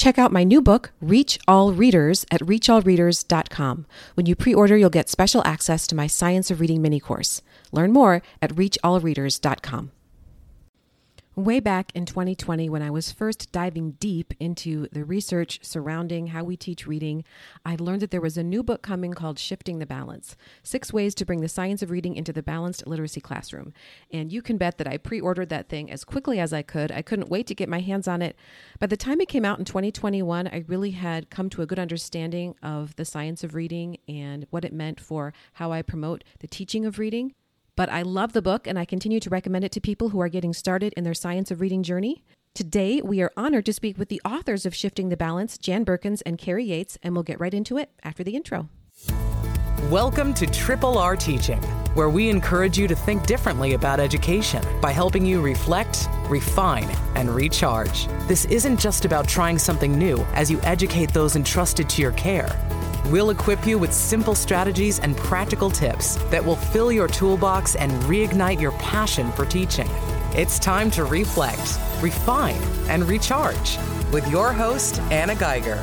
Check out my new book, Reach All Readers, at reachallreaders.com. When you pre-order, you'll get special access to my Science of Reading mini-course. Learn more at reachallreaders.com. Way back in 2020, when I was first diving deep into the research surrounding how we teach reading, I learned that there was a new book coming called Shifting the Balance, 6 Ways to Bring the Science of Reading into the Balanced Literacy Classroom. And you can bet that I pre-ordered that thing as quickly as I could. I couldn't wait to get my hands on it. By the time it came out in 2021, I really had come to a good understanding of the science of reading and what it meant for how I promote the teaching of reading. But I love the book, and I continue to recommend it to people who are getting started in their science of reading journey. Today, we are honored to speak with the authors of Shifting the Balance, Jan Burkins and Carrie Yates, and we'll get right into it after the intro. Welcome to Triple R Teaching, where we encourage you to think differently about education by helping you reflect, refine, and recharge. This isn't just about trying something new as you educate those entrusted to your care. We'll equip you with simple strategies and practical tips that will fill your toolbox and reignite your passion for teaching. It's time to reflect, refine, and recharge with your host, Anna Geiger.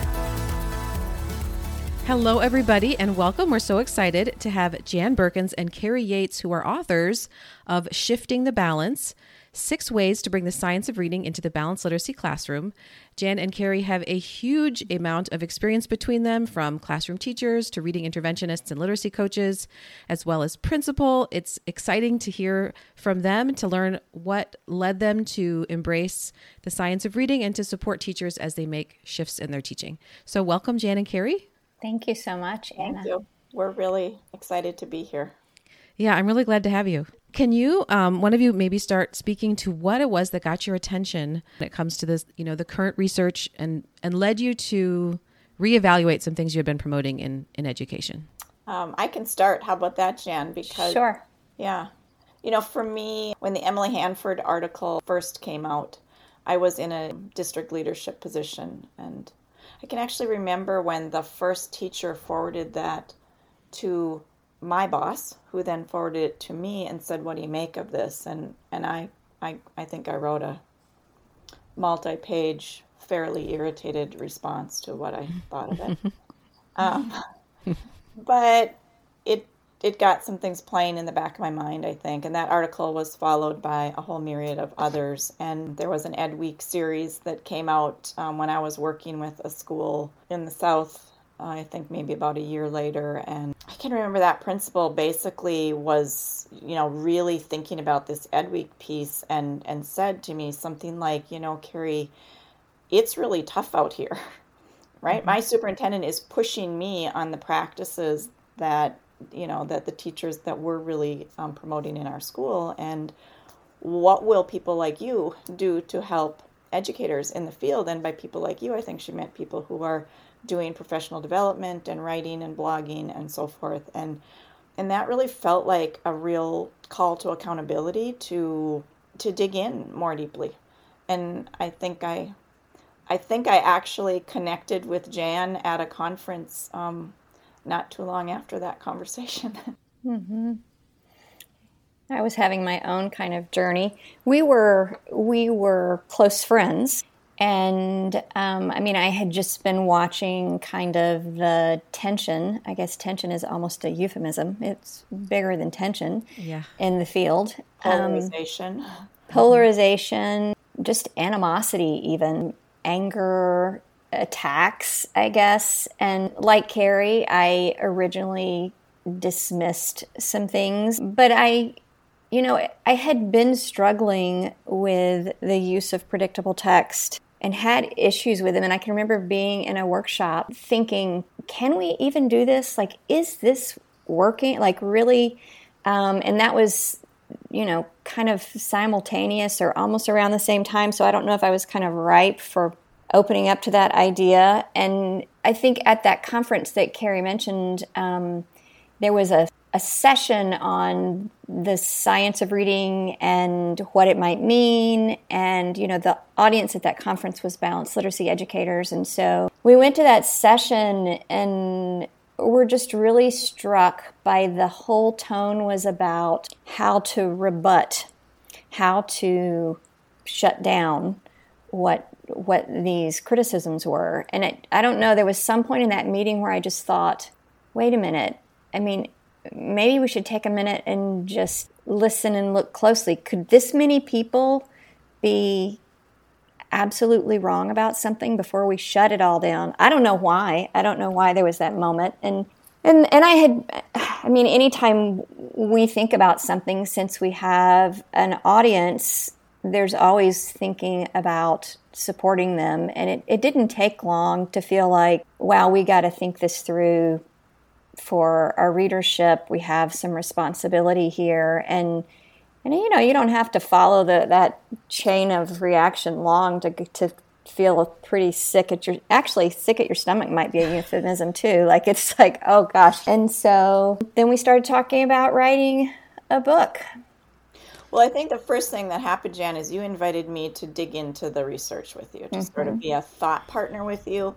Hello, everybody, and welcome. We're so excited to have Jan Burkins and Carrie Yates, who are authors of Shifting the Balance, 6 Ways to Bring the Science of Reading into the Balanced Literacy Classroom. Jan and Carrie have a huge amount of experience between them, from classroom teachers to reading interventionists and literacy coaches, as well as principal. It's exciting to hear from them, to learn what led them to embrace the science of reading and to support teachers as they make shifts in their teaching. So welcome, Jan and Carrie. Thank you so much, Anna. Thank you. We're really excited to be here. Yeah, I'm really glad to have you. Can you, one of you, maybe start speaking to what it was that got your attention when it comes to this, you know, the current research and led you to reevaluate some things you had been promoting in education? I can start. How about that, Jan? Because, sure. Yeah. You know, for me, when the Emily Hanford article first came out, I was in a district leadership position. And I can actually remember when the first teacher forwarded that to my boss, who then forwarded it to me and said, "What do you make of this?" And I think I wrote a multi-page, fairly irritated response to what I thought of it. But it got some things playing in the back of my mind, I think. And that article was followed by a whole myriad of others. And there was an Ed Week series that came out when I was working with a school in the South, I think maybe about a year later. And I can remember that principal basically was, you know, really thinking about this Ed Week piece and said to me something like, you know, "Carrie, it's really tough out here," right? Mm-hmm. "My superintendent is pushing me on the practices that, you know, that the teachers that we're really promoting in our school. And what will people like you do to help educators in the field?" And by people like you, I think she meant people who are doing professional development and writing and blogging and so forth. And that really felt like a real call to accountability to dig in more deeply. And I think I actually connected with Jan at a conference not too long after that conversation. Mm-hmm. I was having my own kind of journey. We were close friends. And, I mean, I had just been watching kind of the tension. I guess tension is almost a euphemism. It's bigger than tension in the field. Polarization, just animosity even, anger, attacks, I guess. And like Carrie, I originally dismissed some things, but I had been struggling with the use of predictable text and had issues with them. And I can remember being in a workshop thinking, can we even do this? Like, is this working? Like, really? And that was, you know, kind of simultaneous or almost around the same time. So I don't know if I was kind of ripe for opening up to that idea. And I think at that conference that Carrie mentioned, there was a session on the science of reading and what it might mean. And, you know, the audience at that conference was balanced literacy educators. And so we went to that session and were just really struck by the whole tone was about how to rebut, how to shut down what what these criticisms were. And I don't know, there was some point in that meeting where I just thought, wait a minute, I mean, maybe we should take a minute and just listen and look closely. Could this many people be absolutely wrong about something before we shut it all down? I don't know why. I don't know why there was that moment. And anytime we think about something, since we have an audience, there's always thinking about supporting them. And it didn't take long to feel like, wow, we got to think this through for our readership. We have some responsibility here. And you know, you don't have to follow that chain of reaction long to feel pretty sick at your... Actually, sick at your stomach might be a euphemism, too. Like, it's like, oh, gosh. And so then we started talking about writing a book. Well, I think the first thing that happened, Jan, is you invited me to dig into the research with you, to sort of be a thought partner with you.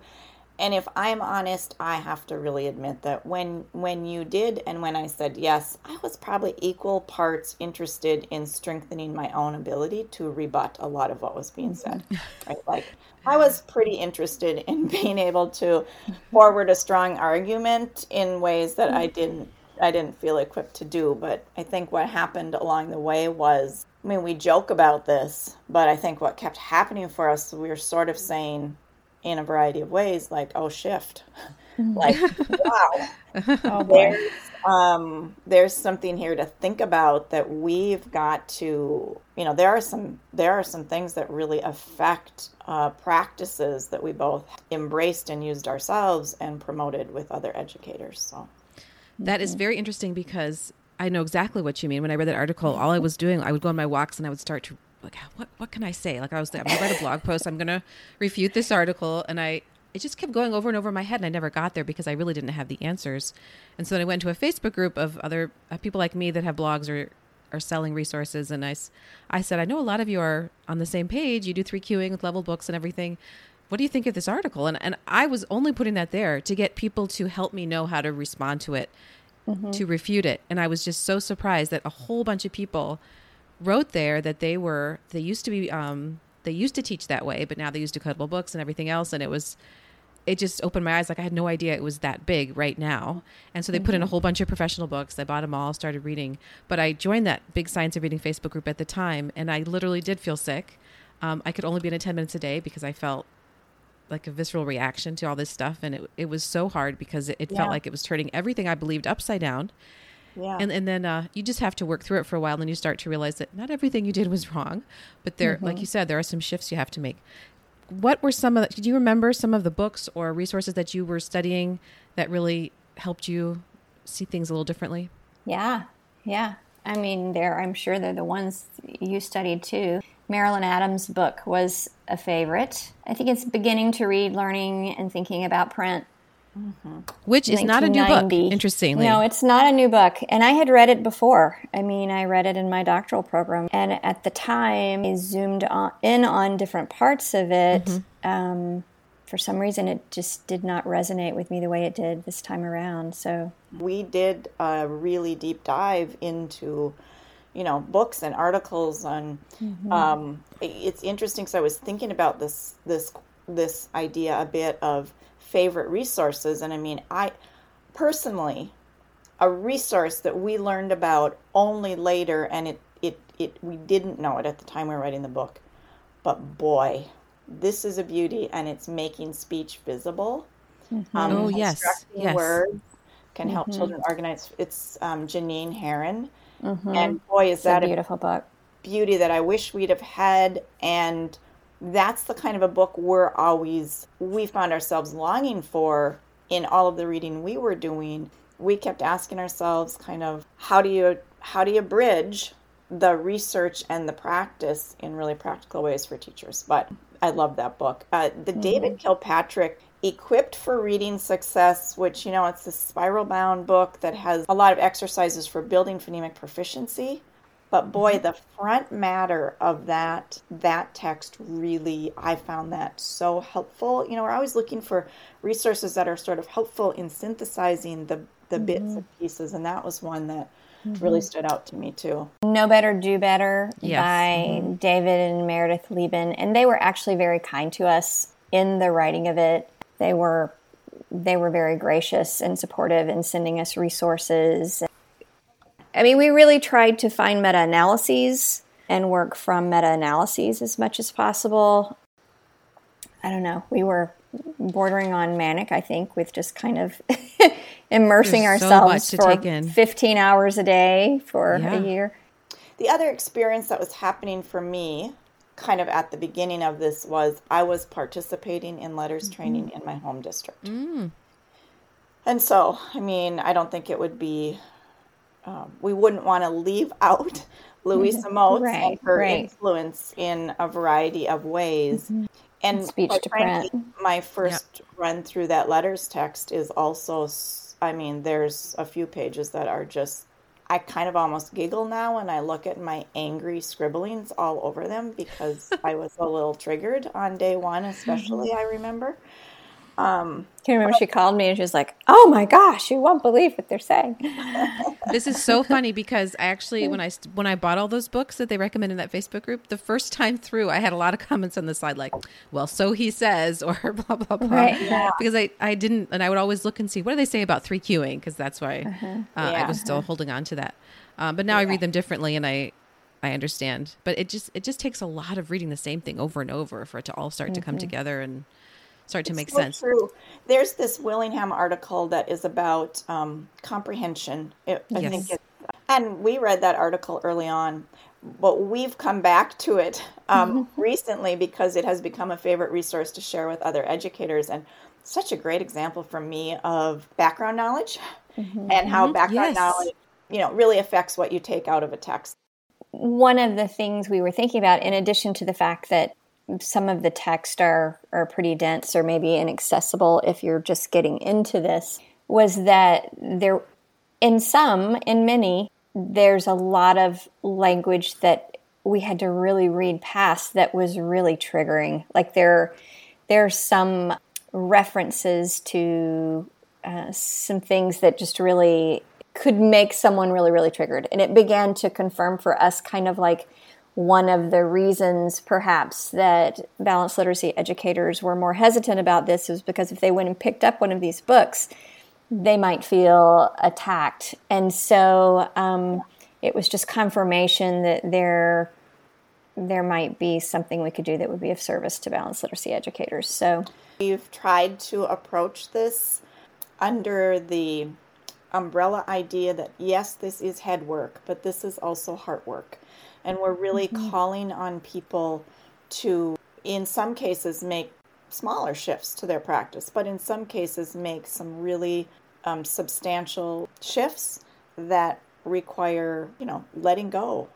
And if I'm honest, I have to really admit that when you did and when I said yes, I was probably equal parts interested in strengthening my own ability to rebut a lot of what was being said. Right? Like, I was pretty interested in being able to forward a strong argument in ways that I didn't feel equipped to do. But I think what happened along the way was, I mean, we joke about this, but I think what kept happening for us, we were sort of saying in a variety of ways, like, oh, shift. Like, wow, oh, there's something here to think about that we've got to, you know, there are some things that really affect practices that we both embraced and used ourselves and promoted with other educators. So that is very interesting, because I know exactly what you mean. When I read that article, all I was doing, I would go on my walks and I would start to, like, what can I say? Like, I was like, I'm going to write a blog post. I'm going to refute this article. And it just kept going over and over in my head. And I never got there because I really didn't have the answers. And so then I went to a Facebook group of other people like me that have blogs or are selling resources. And I said, I know a lot of you are on the same page. You do 3Qing with level books and everything. What do you think of this article? And I was only putting that there to get people to help me know how to respond to it, to refute it. And I was just so surprised that a whole bunch of people wrote there that they used to teach that way, but now they used decodable books and everything else. And it just opened my eyes. Like, I had no idea it was that big right now. And so they put in a whole bunch of professional books. I bought them all, started reading, but I joined that Big Science of Reading Facebook group at the time. And I literally did feel sick. I could only be in it 10 minutes a day because I felt like a visceral reaction to all this stuff. And it was so hard because it felt like it was turning everything I believed upside down. Yeah. And then you just have to work through it for a while, and you start to realize that not everything you did was wrong, but there, like you said, there are some shifts you have to make. What were some of the, do you remember some of the books or resources that you were studying that really helped you see things a little differently? Yeah. I mean, I'm sure they're the ones you studied too. Marilyn Adams' book was a favorite. I think it's Beginning to Read, Learning, and Thinking About Print. Which is not a new book, interestingly. No, it's not a new book. And I had read it before. I mean, I read it in my doctoral program. And at the time, I zoomed in on different parts of it. For some reason, it just did not resonate with me the way it did this time around. So we did a really deep dive into, you know, books and articles on. It's interesting because I was thinking about this idea a bit of favorite resources. And I mean, I personally, a resource that we learned about only later, and we didn't know it at the time we were writing the book, but boy, this is a beauty, and it's Making Speech Visible. Constructing Words Can Help Children Organize. It's Janine Heron. And boy, is that a beautiful book. Beauty that I wish we'd have had. And that's the kind of a book we found ourselves longing for in all of the reading we were doing. We kept asking ourselves, kind of, how do you bridge the research and the practice in really practical ways for teachers? But I love that book. The David Kilpatrick, Equipped for Reading Success, which, you know, it's a spiral-bound book that has a lot of exercises for building phonemic proficiency. But boy, the front matter of that text really, I found that so helpful. You know, we're always looking for resources that are sort of helpful in synthesizing the bits and pieces. And that was one that really stood out to me too. Know Better, Do Better by David and Meredith Lieben. And they were actually very kind to us in the writing of it. They were very gracious and supportive in sending us resources. I mean, we really tried to find meta-analyses and work from meta-analyses as much as possible. I don't know. We were bordering on manic, I think, with just kind of immersing ourselves for 15 hours a day for a year. The other experience that was happening for me kind of at the beginning of this was I was participating in letters training in my home district. And so, I mean, I don't think it would be, we wouldn't want to leave out Louisa Motes and her influence in a variety of ways. And speech to print. My first run through that letters text is also, I mean, there's a few pages that are just, I kind of almost giggle now when I look at my angry scribblings all over them because I was a little triggered on day one, especially, I remember. Can you remember she called me and she was like, oh my gosh, you won't believe what they're saying. This is so funny because I actually, when I bought all those books that they recommend in that Facebook group, the first time through, I had a lot of comments on the slide like, well, so he says, or blah, blah, blah. Because I didn't, and I would always look and see, what do they say about 3Qing? Because that's why I was still holding on to that. But now I read them differently and I understand. But it just takes a lot of reading the same thing over and over for it to all start to come together and start to make sense. True. There's this Willingham article that is about comprehension. And we read that article early on, but we've come back to it recently because it has become a favorite resource to share with other educators. And such a great example for me of background knowledge and how background knowledge, really affects what you take out of a text. One of the things we were thinking about, in addition to the fact that some of the text are pretty dense or maybe inaccessible if you're just getting into this, was that there, in many, there's a lot of language that we had to really read past that was really triggering. Like there are some references to some things that just really could make someone really, really triggered. And it began to confirm for us kind of like, one of the reasons, perhaps, that balanced literacy educators were more hesitant about this was because if they went and picked up one of these books, they might feel attacked. And so it was just confirmation that there might be something we could do that would be of service to balanced literacy educators. So we've tried to approach this under the umbrella idea that, yes, this is head work, but this is also heart work. And we're really calling on people to, in some cases, make smaller shifts to their practice, but in some cases make some really substantial shifts that require, letting go.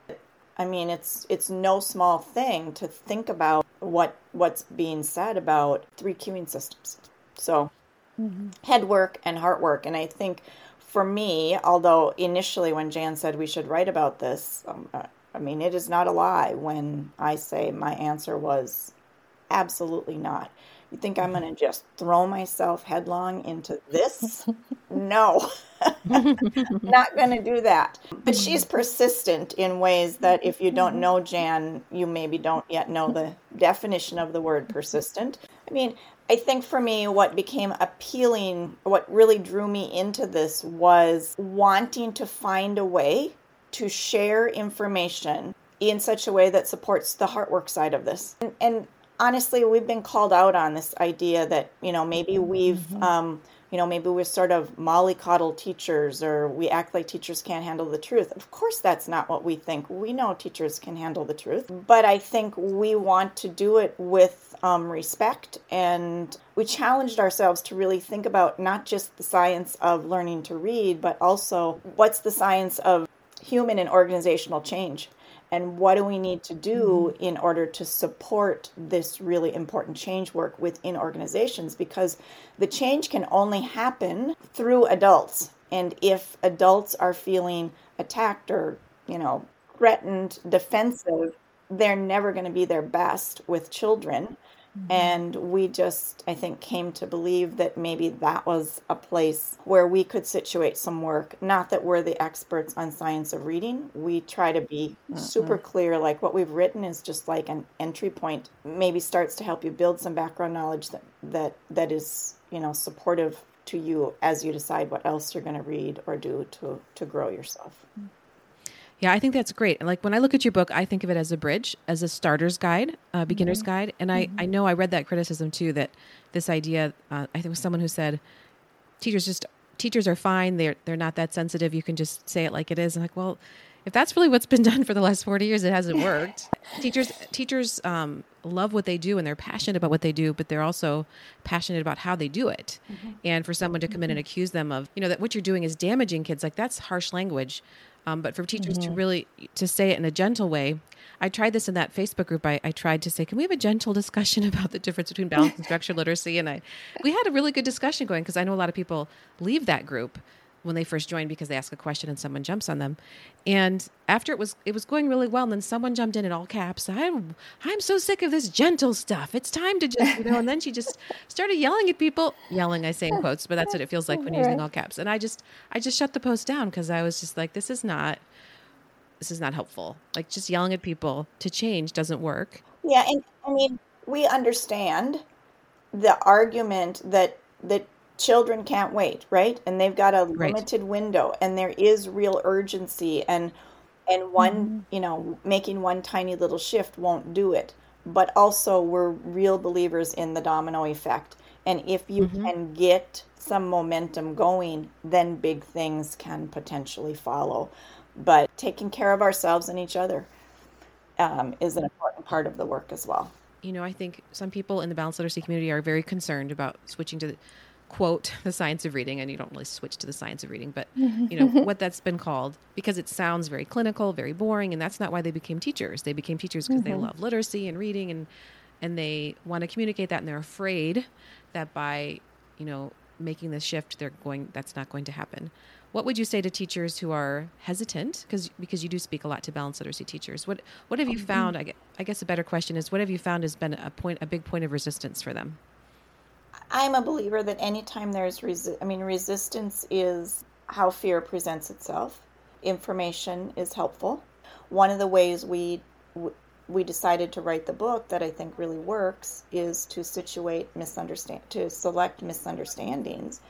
I mean, it's no small thing to think about what's being said about 3Qing systems. So head work and heart work. And I think for me, although initially when Jan said we should write about this, I mean, it is not a lie when I say my answer was absolutely not. You think I'm going to just throw myself headlong into this? No, not going to do that. But she's persistent in ways that if you don't know Jan, you maybe don't yet know the definition of the word persistent. I mean, I think for me, what became appealing, what really drew me into this was wanting to find a way to share information in such a way that supports the heart work side of this. And honestly, we've been called out on this idea that, maybe we've, maybe we're sort of mollycoddle teachers, or we act like teachers can't handle the truth. Of course, that's not what we think. We know teachers can handle the truth, but I think we want to do it with respect. And we challenged ourselves to really think about not just the science of learning to read, but also what's the science of human and organizational change, and what do we need to do in order to support this really important change work within organizations, because the change can only happen through adults, and if adults are feeling attacked or threatened, defensive, they're never going to be their best with children. Mm-hmm. And we just, I think, came to believe that maybe that was a place where we could situate some work. Not that we're the experts on science of reading. We try to be super clear. Like what we've written is just like an entry point, maybe starts to help you build some background knowledge that is, you know, supportive to you as you decide what else you're going to read or do to grow yourself. Mm-hmm. Yeah, I think that's great. Like when I look at your book, I think of it as a bridge, as a starter's guide, a beginner's guide. And I know I read that criticism too, that this idea, I think it was someone who said, teachers are fine. They're not that sensitive. You can just say it like it is. And like, well, if that's really what's been done for the last 40 years, it hasn't worked. Teachers love what they do and they're passionate about what they do, but they're also passionate about how they do it. Mm-hmm. And for someone to come in and accuse them of, you know, that what you're doing is damaging kids, like that's harsh language. But for teachers to really, to say it in a gentle way, I tried this in that Facebook group. I tried to say, can we have a gentle discussion about the difference between balance and structured literacy? And we had a really good discussion going, because I know a lot of people leave that group when they first join because they ask a question and someone jumps on them. And after it was going really well. And then someone jumped in all caps. I'm so sick of this gentle stuff. It's time to just, you know, and then she just started yelling at people, I say in quotes, but that's what it feels like when you're using all caps. And I just shut the post down, because I was just like, this is not helpful. Like just yelling at people to change doesn't work. Yeah. And I mean, we understand the argument that children can't wait, right? And they've got a limited window, and there is real urgency, and one, you know, making one tiny little shift won't do it. But also we're real believers in the domino effect. And if you can get some momentum going, then big things can potentially follow. But taking care of ourselves and each other is an important part of the work as well. You know, I think some people in the balanced literacy community are very concerned about switching to the science of reading, and you don't really switch to the science of reading, but you know what that's been called, because it sounds very clinical, very boring, and that's not why they became teachers. They became teachers because they love literacy and reading, and they want to communicate that, and they're afraid that by, you know, making this shift, that's not going to happen. What would you say to teachers who are hesitant? Because you do speak a lot to balanced literacy teachers. What have you found? I guess a better question is, what have you found has been a big point of resistance for them? I'm a believer that anytime there's resistance is how fear presents itself. Information is helpful. One of the ways we decided to write the book that I think really works is to select misunderstandings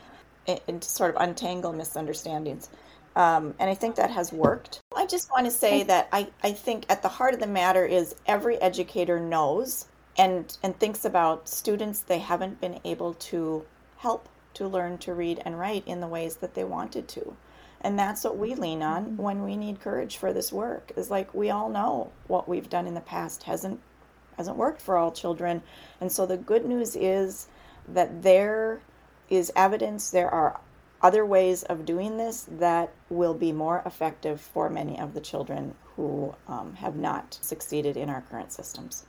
and to sort of untangle misunderstandings. And I think that has worked. I just want to say that I think at the heart of the matter is every educator knows and thinks about students they haven't been able to help to learn to read and write in the ways that they wanted to. And that's what we lean on when we need courage for this work, is like, we all know what we've done in the past hasn't worked for all children. And so the good news is that there is evidence, there are other ways of doing this that will be more effective for many of the children who have not succeeded in our current systems.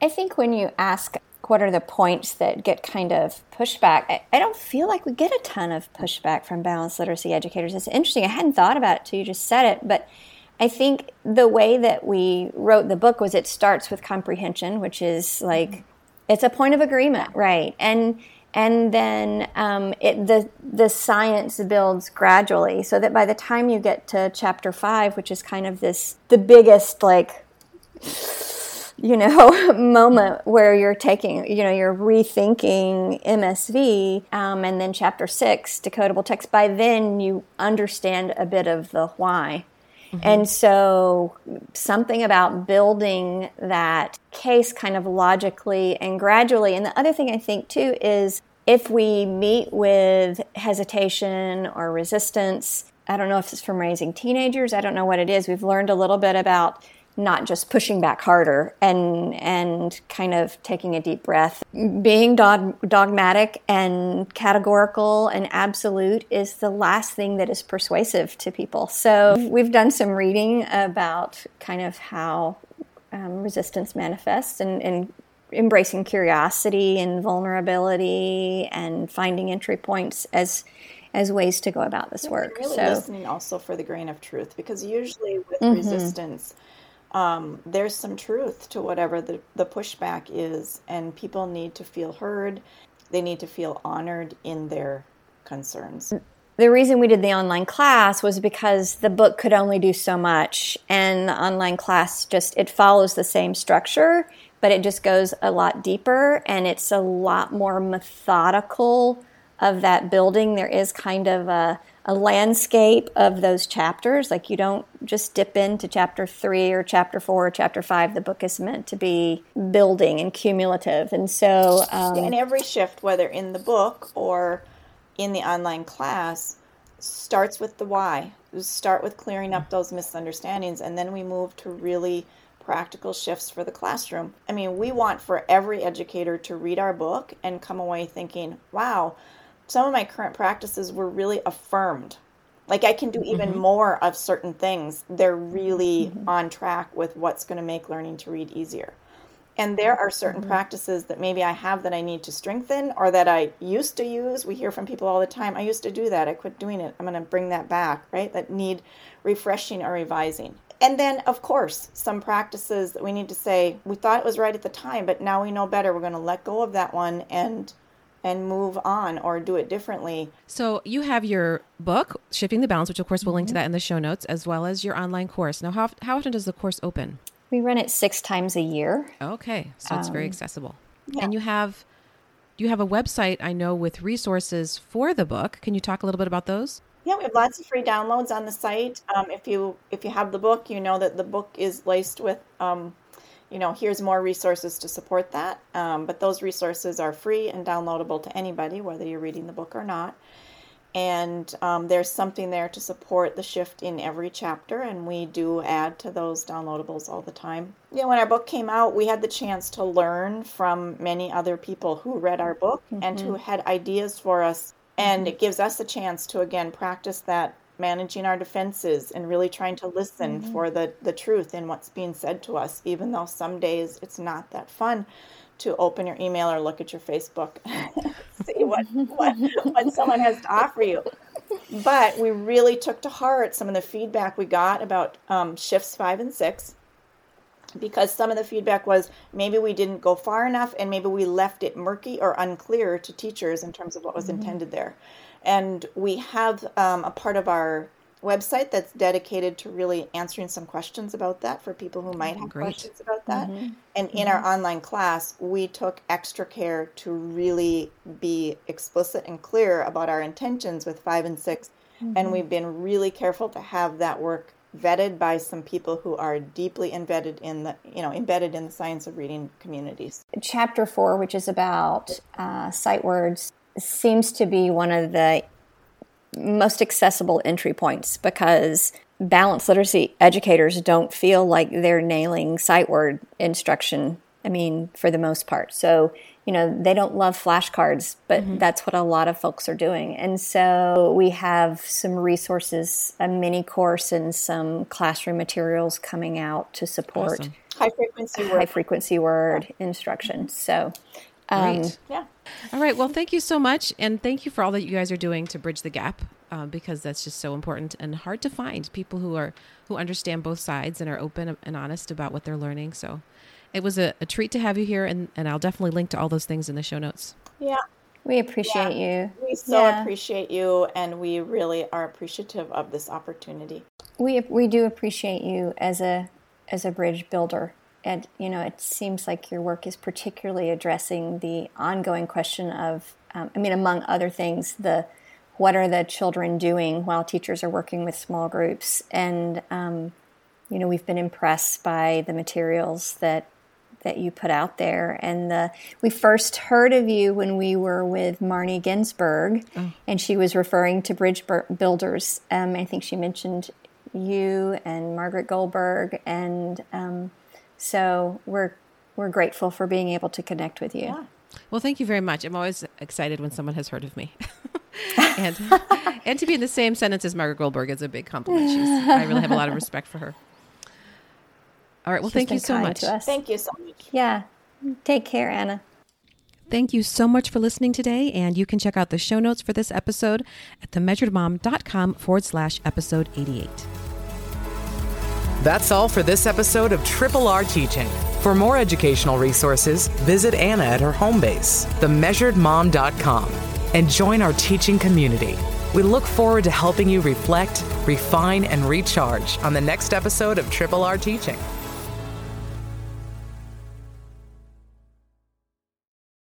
I think when you ask what are the points that get kind of pushback, I don't feel like we get a ton of pushback from balanced literacy educators. It's interesting. I hadn't thought about it till you just said it, but I think the way that we wrote the book was it starts with comprehension, which is like, it's a point of agreement, right? And then the science builds gradually, so that by the time you get to chapter 5, which is kind of the biggest, like, you know, moment where you're taking, you know, you're rethinking MSV, and then chapter 6, decodable text, by then you understand a bit of the why. Mm-hmm. And so something about building that case kind of logically and gradually. And the other thing I think too is if we meet with hesitation or resistance, I don't know if it's from raising teenagers, I don't know what it is. We've learned a little bit about not just pushing back harder and kind of taking a deep breath. Being dogmatic and categorical and absolute is the last thing that is persuasive to people. So we've done some reading about kind of how resistance manifests and embracing curiosity and vulnerability and finding entry points as ways to go about this work. Really listening also for the grain of truth, because usually with resistance, there's some truth to whatever the pushback is, and people need to feel heard. They need to feel honored in their concerns. The reason we did the online class was because the book could only do so much, and the online class just, it follows the same structure, but it just goes a lot deeper, and it's a lot more methodical of that building. There is kind of a landscape of those chapters. Like, you don't just dip into chapter 3 or chapter 4 or chapter 5. The book is meant to be building and cumulative. And so... and every shift, whether in the book or in the online class, starts with the why. We start with clearing up those misunderstandings, and then we move to really practical shifts for the classroom. I mean, we want for every educator to read our book and come away thinking, wow, some of my current practices were really affirmed. Like, I can do even more of certain things. They're really on track with what's going to make learning to read easier. And there are certain practices that maybe I have that I need to strengthen, or that I used to use. We hear from people all the time, I used to do that, I quit doing it, I'm going to bring that back, right? That need refreshing or revising. And then, of course, some practices that we need to say, we thought it was right at the time, but now we know better. We're going to let go of that one and move on or do it differently. So you have your book, Shifting the Balance, which, of course, we'll link to that in the show notes, as well as your online course. Now, how often does the course open? We run it 6 times a year. Okay. So it's very accessible. Yeah. And you have a website, I know, with resources for the book. Can you talk a little bit about those? Yeah, we have lots of free downloads on the site. If you have the book, you know that the book is laced with, here's more resources to support that. But those resources are free and downloadable to anybody, whether you're reading the book or not. And there's something there to support the shift in every chapter, and we do add to those downloadables all the time. Yeah, when our book came out, we had the chance to learn from many other people who read our book and who had ideas for us. And it gives us a chance to, again, practice that managing our defenses and really trying to listen for the truth in what's being said to us, even though some days it's not that fun to open your email or look at your Facebook and see what someone has to offer you. But we really took to heart some of the feedback we got about shifts 5 and 6, because some of the feedback was maybe we didn't go far enough, and maybe we left it murky or unclear to teachers in terms of what was intended there. And we have a part of our website that's dedicated to really answering some questions about that for people who might have questions about that. And in our online class, we took extra care to really be explicit and clear about our intentions with 5 and 6. And we've been really careful to have that work vetted by some people who are deeply embedded in the science of reading communities. Chapter 4, which is about sight words, seems to be one of the most accessible entry points, because balanced literacy educators don't feel like they're nailing sight word instruction, I mean, for the most part. So, they don't love flashcards, but that's what a lot of folks are doing. And so we have some resources, a mini course and some classroom materials coming out to support high frequency word instruction. So, great. Yeah. All right. Well, thank you so much. And thank you for all that you guys are doing to bridge the gap, because that's just so important and hard to find people who understand both sides and are open and honest about what they're learning. So it was a treat to have you here. And I'll definitely link to all those things in the show notes. Yeah. We appreciate you. We so appreciate you. And we really are appreciative of this opportunity. We do appreciate you as a bridge builder. And, it seems like your work is particularly addressing the ongoing question of, among other things, what are the children doing while teachers are working with small groups? And, we've been impressed by the materials that you put out there. And we first heard of you when we were with Marnie Ginsburg, and she was referring to bridge builders. I think she mentioned you and Margaret Goldberg, and... so we're grateful for being able to connect with you. Yeah. Well, thank you very much. I'm always excited when someone has heard of me. and to be in the same sentence as Margaret Goldberg is a big compliment. I really have a lot of respect for her. All right. Well, thank you so much. Thank you so much. Yeah. Take care, Anna. Thank you so much for listening today. And you can check out the show notes for this episode at themeasuredmom.com/episode 88. That's all for this episode of Triple R Teaching. For more educational resources, visit Anna at her home base, themeasuredmom.com, and join our teaching community. We look forward to helping you reflect, refine, and recharge on the next episode of Triple R Teaching.